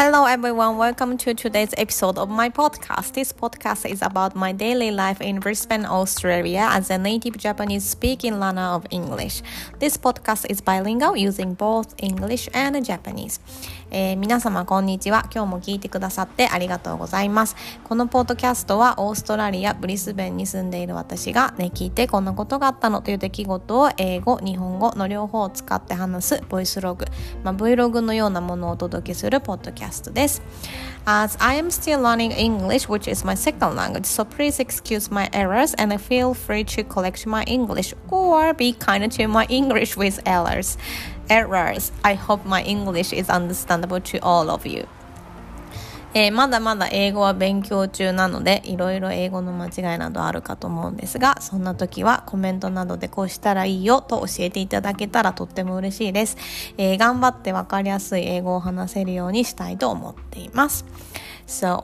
Hello everyone, welcome to today's episode of my podcast. This podcast is about my daily life in Brisbane, Australia as a native Japanese speaking learner of English. This podcast is bilingual using both English and Japanese. 皆様こんにちは。今日も聞いてくださってありがとうございます。このポッドキャストはオーストラリア、ブリスベンに住んでいる私がね、聞いてこんなことがあったのという出来事を英語、日本語の両方を使って話すボイスログ、Vlog のようなものをお届けするポッドキャストです。 As I am still learning English, which is my second language, so please excuse my errors and feel free to correct my English or be kind to my English with errors. I hope my English is understandable to all of you.まだまだ英語は勉強中なのでいろいろ英語の間違いなどあるかと思うんですが、そんな時はコメントなどでこうしたらいいよと教えていただけたらとっても嬉しいです、頑張ってわかりやすい英語を話せるようにしたいと思っています。So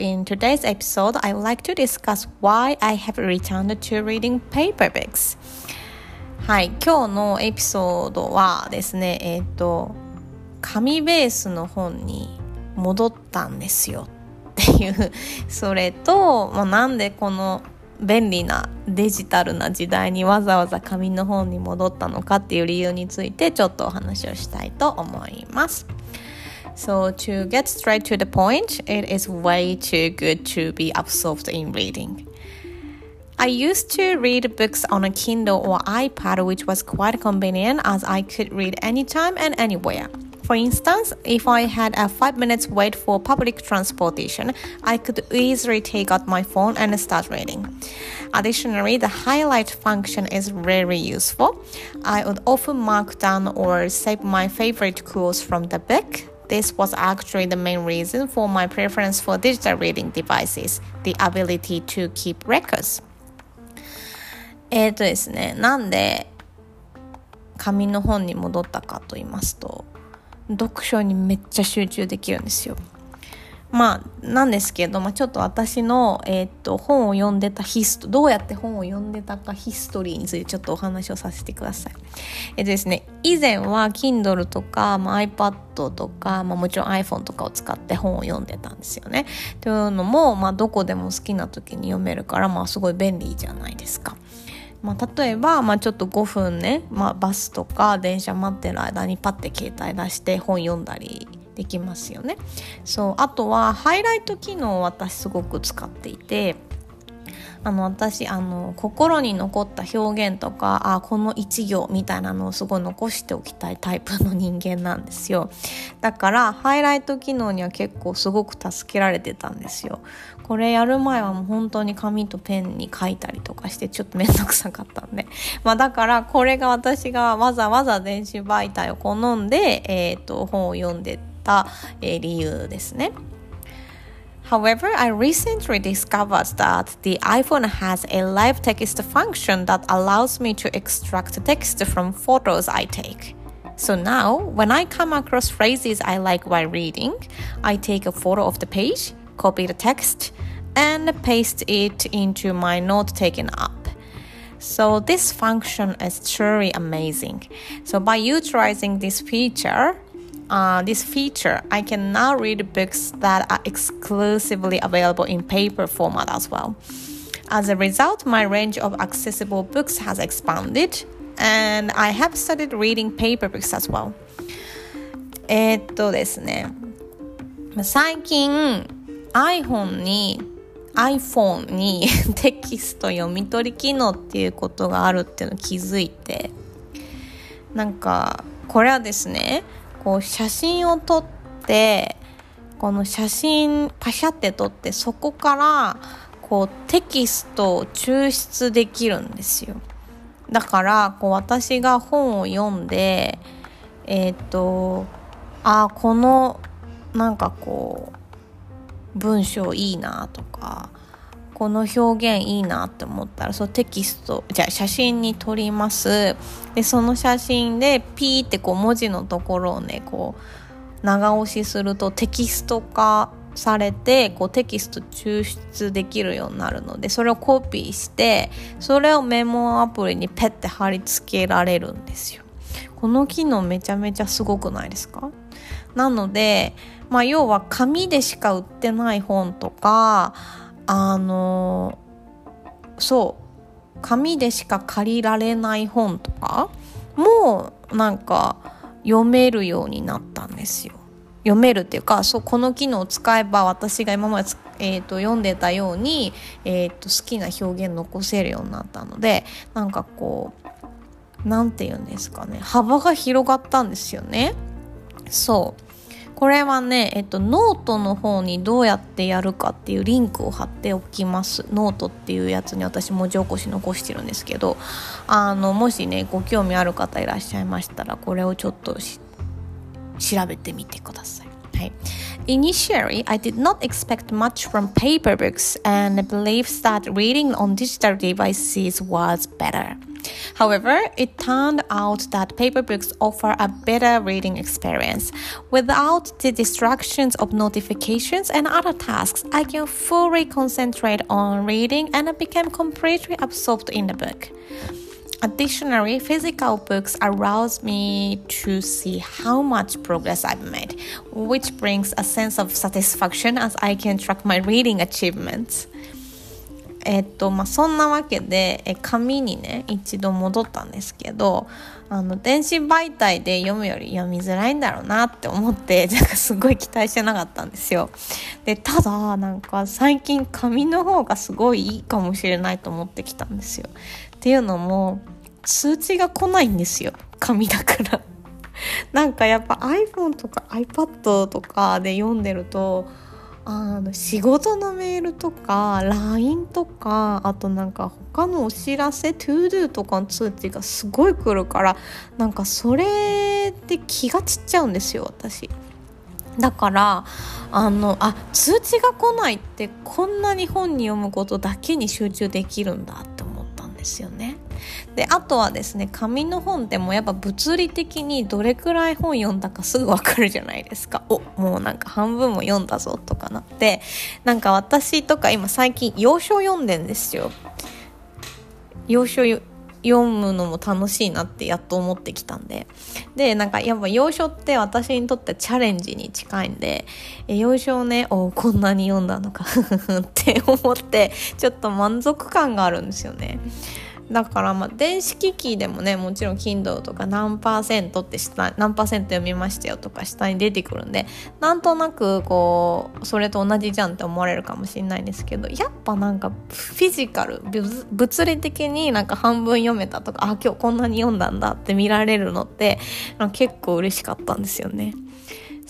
in today's episode, I would like to discuss why I have returned to reading paper books. はい、今日のエピソードはですね、紙ベースの本に戻ったんですよっていうそれと、なんでこの便利なデジタルな時代にわざわざ紙の本に戻ったのかっていう理由についてちょっとお話をしたいと思います。So to get straight to the point, it is way too good to be absorbed in reading.I used to read books on a Kindle or iPad, which was quite convenient as I could read anytime and anywhere. For instance, if I had a 5-minute wait for public transportation, I could easily take out my phone and start reading. Additionally, the highlight function is really useful. I would often mark down or save my favorite quotes from the book.This was actually the main reason for my preference for digital reading devices, the ability to keep records.ですね、なんで紙の本に戻ったかと言いますと、読書にめっちゃ集中できるんですよ。なんですけど、ちょっと私の、本を読んでたどうやって本を読んでたかヒストリーについてちょっとお話をさせてください。ですね、以前は Kindle とか、iPad とか、もちろん iPhone とかを使って本を読んでたんですよね。というのも、どこでも好きな時に読めるから、すごい便利じゃないですか。例えば、ちょっと5分ね、バスとか電車待ってる間にパッて携帯出して本読んだりできますよね。そう、あとはハイライト機能を私すごく使っていて、心に残った表現とか、この一行みたいなのをすごい残しておきたいタイプの人間なんですよ。だからハイライト機能には結構すごく助けられてたんですよ。これやる前はもう本当に紙とペンに書いたりとかしてちょっとめんどくさかったんで、だからこれが私がわざわざ電子媒体を好んで、本を読んでた、理由ですね。However, I recently discovered that the iPhone has a live text function that allows me to extract text from photos I take. So now, when I come across phrases I like while reading, I take a photo of the page, copy the text, and paste it into my note-taking app.So this function is truly amazing. So by utilizing this feature, I can now read books that are exclusively available in paper format as well. As a result, my range of accessible books has expanded, and I have started reading paper books as well. ですね、最近 iPhone にテキスト読み取り機能っていうことがあるっていうのを気づいて、これはですね、こう写真を撮って、この写真パシャって撮って、そこからこうテキストを抽出できるんですよ。だからこう私が本を読んで、このこう文章いいなとか、この表現いいなって思ったら、そうテキスト、写真に撮ります。で、その写真でピーってこう文字のところをね、こう長押しするとテキスト化されて、こうテキスト抽出できるようになるので、それをコピーして、それをメモアプリにペッて貼り付けられるんですよ。この機能めちゃめちゃすごくないですか？なので、要は紙でしか売ってない本とか、紙でしか借りられない本とかも読めるようになったんですよ。読めるっていうか、この機能を使えば私が今まで、読んでたように、好きな表現残せるようになったので、なんていうんですかね、幅が広がったんですよね。これはね、ノートの方にどうやってやるかっていうリンクを貼っておきます。ノートっていうやつに私文字起こし残してるんですけど、もしねご興味ある方いらっしゃいましたら、これをちょっと調べてみてください。Initially, I did not expect much from paper books and believed that reading on digital devices was better. However, it turned out that paper books offer a better reading experience. Without the distractions of notifications and other tasks, I can fully concentrate on reading and became completely absorbed in the book.Additionally, physical books arouse me to see how much progress I've made, which brings a sense of satisfaction as I can track my reading achievements. そんなわけで、紙にね一度戻ったんですけど、電子媒体で読むより読みづらいんだろうなって思って、すごい期待してなかったんですよ。で、ただ最近紙の方がすごいいいかもしれないと思ってきたんですよ。っていうのも通知が来ないんですよ、紙だからやっぱ iPhone とか iPad とかで読んでると、仕事のメールとか LINE とか、あと他のお知らせ ToDo とかの通知がすごい来るから、それで気が散っちゃうんですよ私。だから通知が来ないってこんなに本に読むことだけに集中できるんだって思ったんですよね。で、あとはですね、紙の本でもやっぱ物理的にどれくらい本読んだかすぐわかるじゃないですか。もう半分も読んだぞとかなって、私とか今最近洋書読んでんですよ。洋書読むのも楽しいなってやっと思ってきたんで。で、やっぱ洋書って私にとってチャレンジに近いんで、洋書をね、こんなに読んだのかって思って、ちょっと満足感があるんですよね。だから電子機器でもね、もちろん Kindle とか何パーセントって何パーセント読みましたよとか下に出てくるんで、なんとなくそれと同じじゃんって思われるかもしれないんですけど、やっぱフィジカル、物理的に半分読めたとか、今日こんなに読んだんだって見られるのって結構嬉しかったんですよね。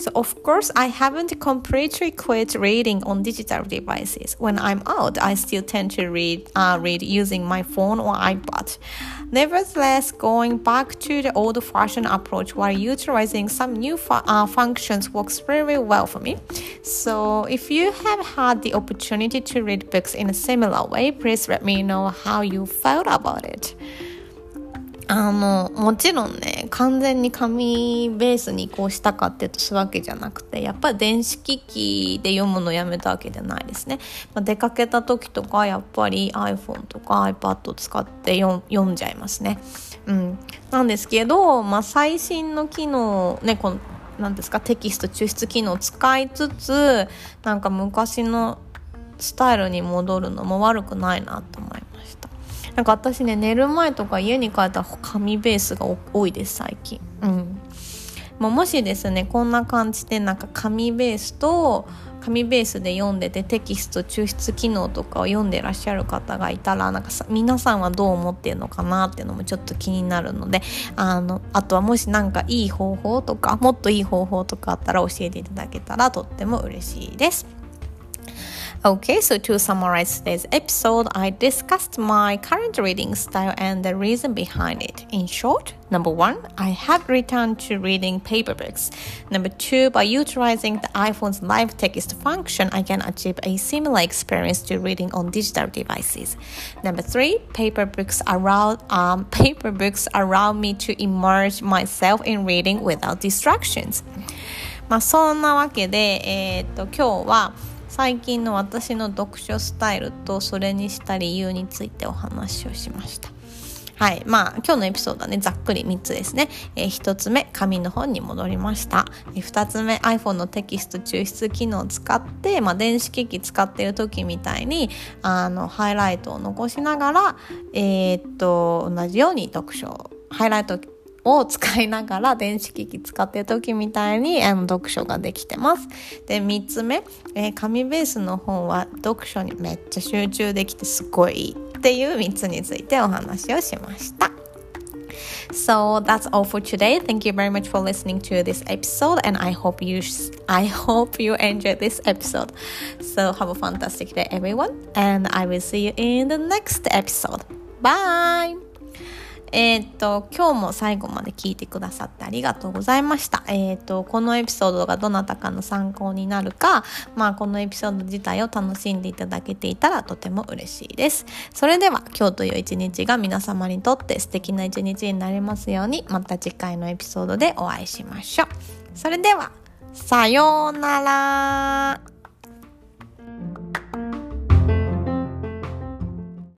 So, of course, I haven't completely quit reading on digital devices. When I'm out, I still tend to read using my phone or iPad. Nevertheless, going back to the old-fashioned approach while utilizing some new functions works very well for me. So, if you have had the opportunity to read books in a similar way, please let me know how you felt about it.もちろんね、完全に紙ベースに移行したかってするわけじゃなくて、やっぱり電子機器で読むのをやめたわけじゃないですね。出かけた時とかやっぱり iPhone とか iPad を使って読んじゃいますね。なんですけど、最新の機能ね、テキスト抽出機能を使いつつ、昔のスタイルに戻るのも悪くないなと思いました。私ね、寝る前とか家に帰ったら紙ベースが多いです最近。もしですね、こんな感じで紙ベースで読んでて、テキスト抽出機能とかを読んでらっしゃる方がいたら、皆さんはどう思ってるのかなっていうのもちょっと気になるので、あとはもしいい方法とか、もっといい方法とかあったら教えていただけたらとっても嬉しいです。Okay, so to summarize today's episode, I discussed my current reading style and the reason behind it. In short, number one, I have returned to reading paper books. Number two, by utilizing the iPhone's live text function, I can achieve a similar experience to reading on digital devices. Number three, paper books allow me to immerse myself in reading without distractions. そんなわけで、今日は最近の私の読書スタイルとそれにした理由についてお話をしました。はい、まあ今日のエピソードはね、ざっくり3つですね。1つ目、紙の本に戻りました。2つ目、iPhone のテキスト抽出機能を使って、まあ、電子機器使ってる時みたいにハイライトを残しながら、同じように読書、ハイライトを使いながら電子機器使ってる時みたいに読書ができてます。で、3つ目、紙ベースの本は読書にめっちゃ集中できてすごいっていう3つについてお話をしました。So that's all for today. Thank you very much for listening to this episode, and I hope you enjoyed this episode. So have a fantastic day, everyone, and I will see you in the next episode. Bye. 今日も最後まで聞いてくださってありがとうございました。このエピソードがどなたかの参考になるか、まあこのエピソード自体を楽しんでいただけていたらとても嬉しいです。それでは今日という一日が皆様にとって素敵な一日になりますように、また次回のエピソードでお会いしましょう。それでは、さようなら。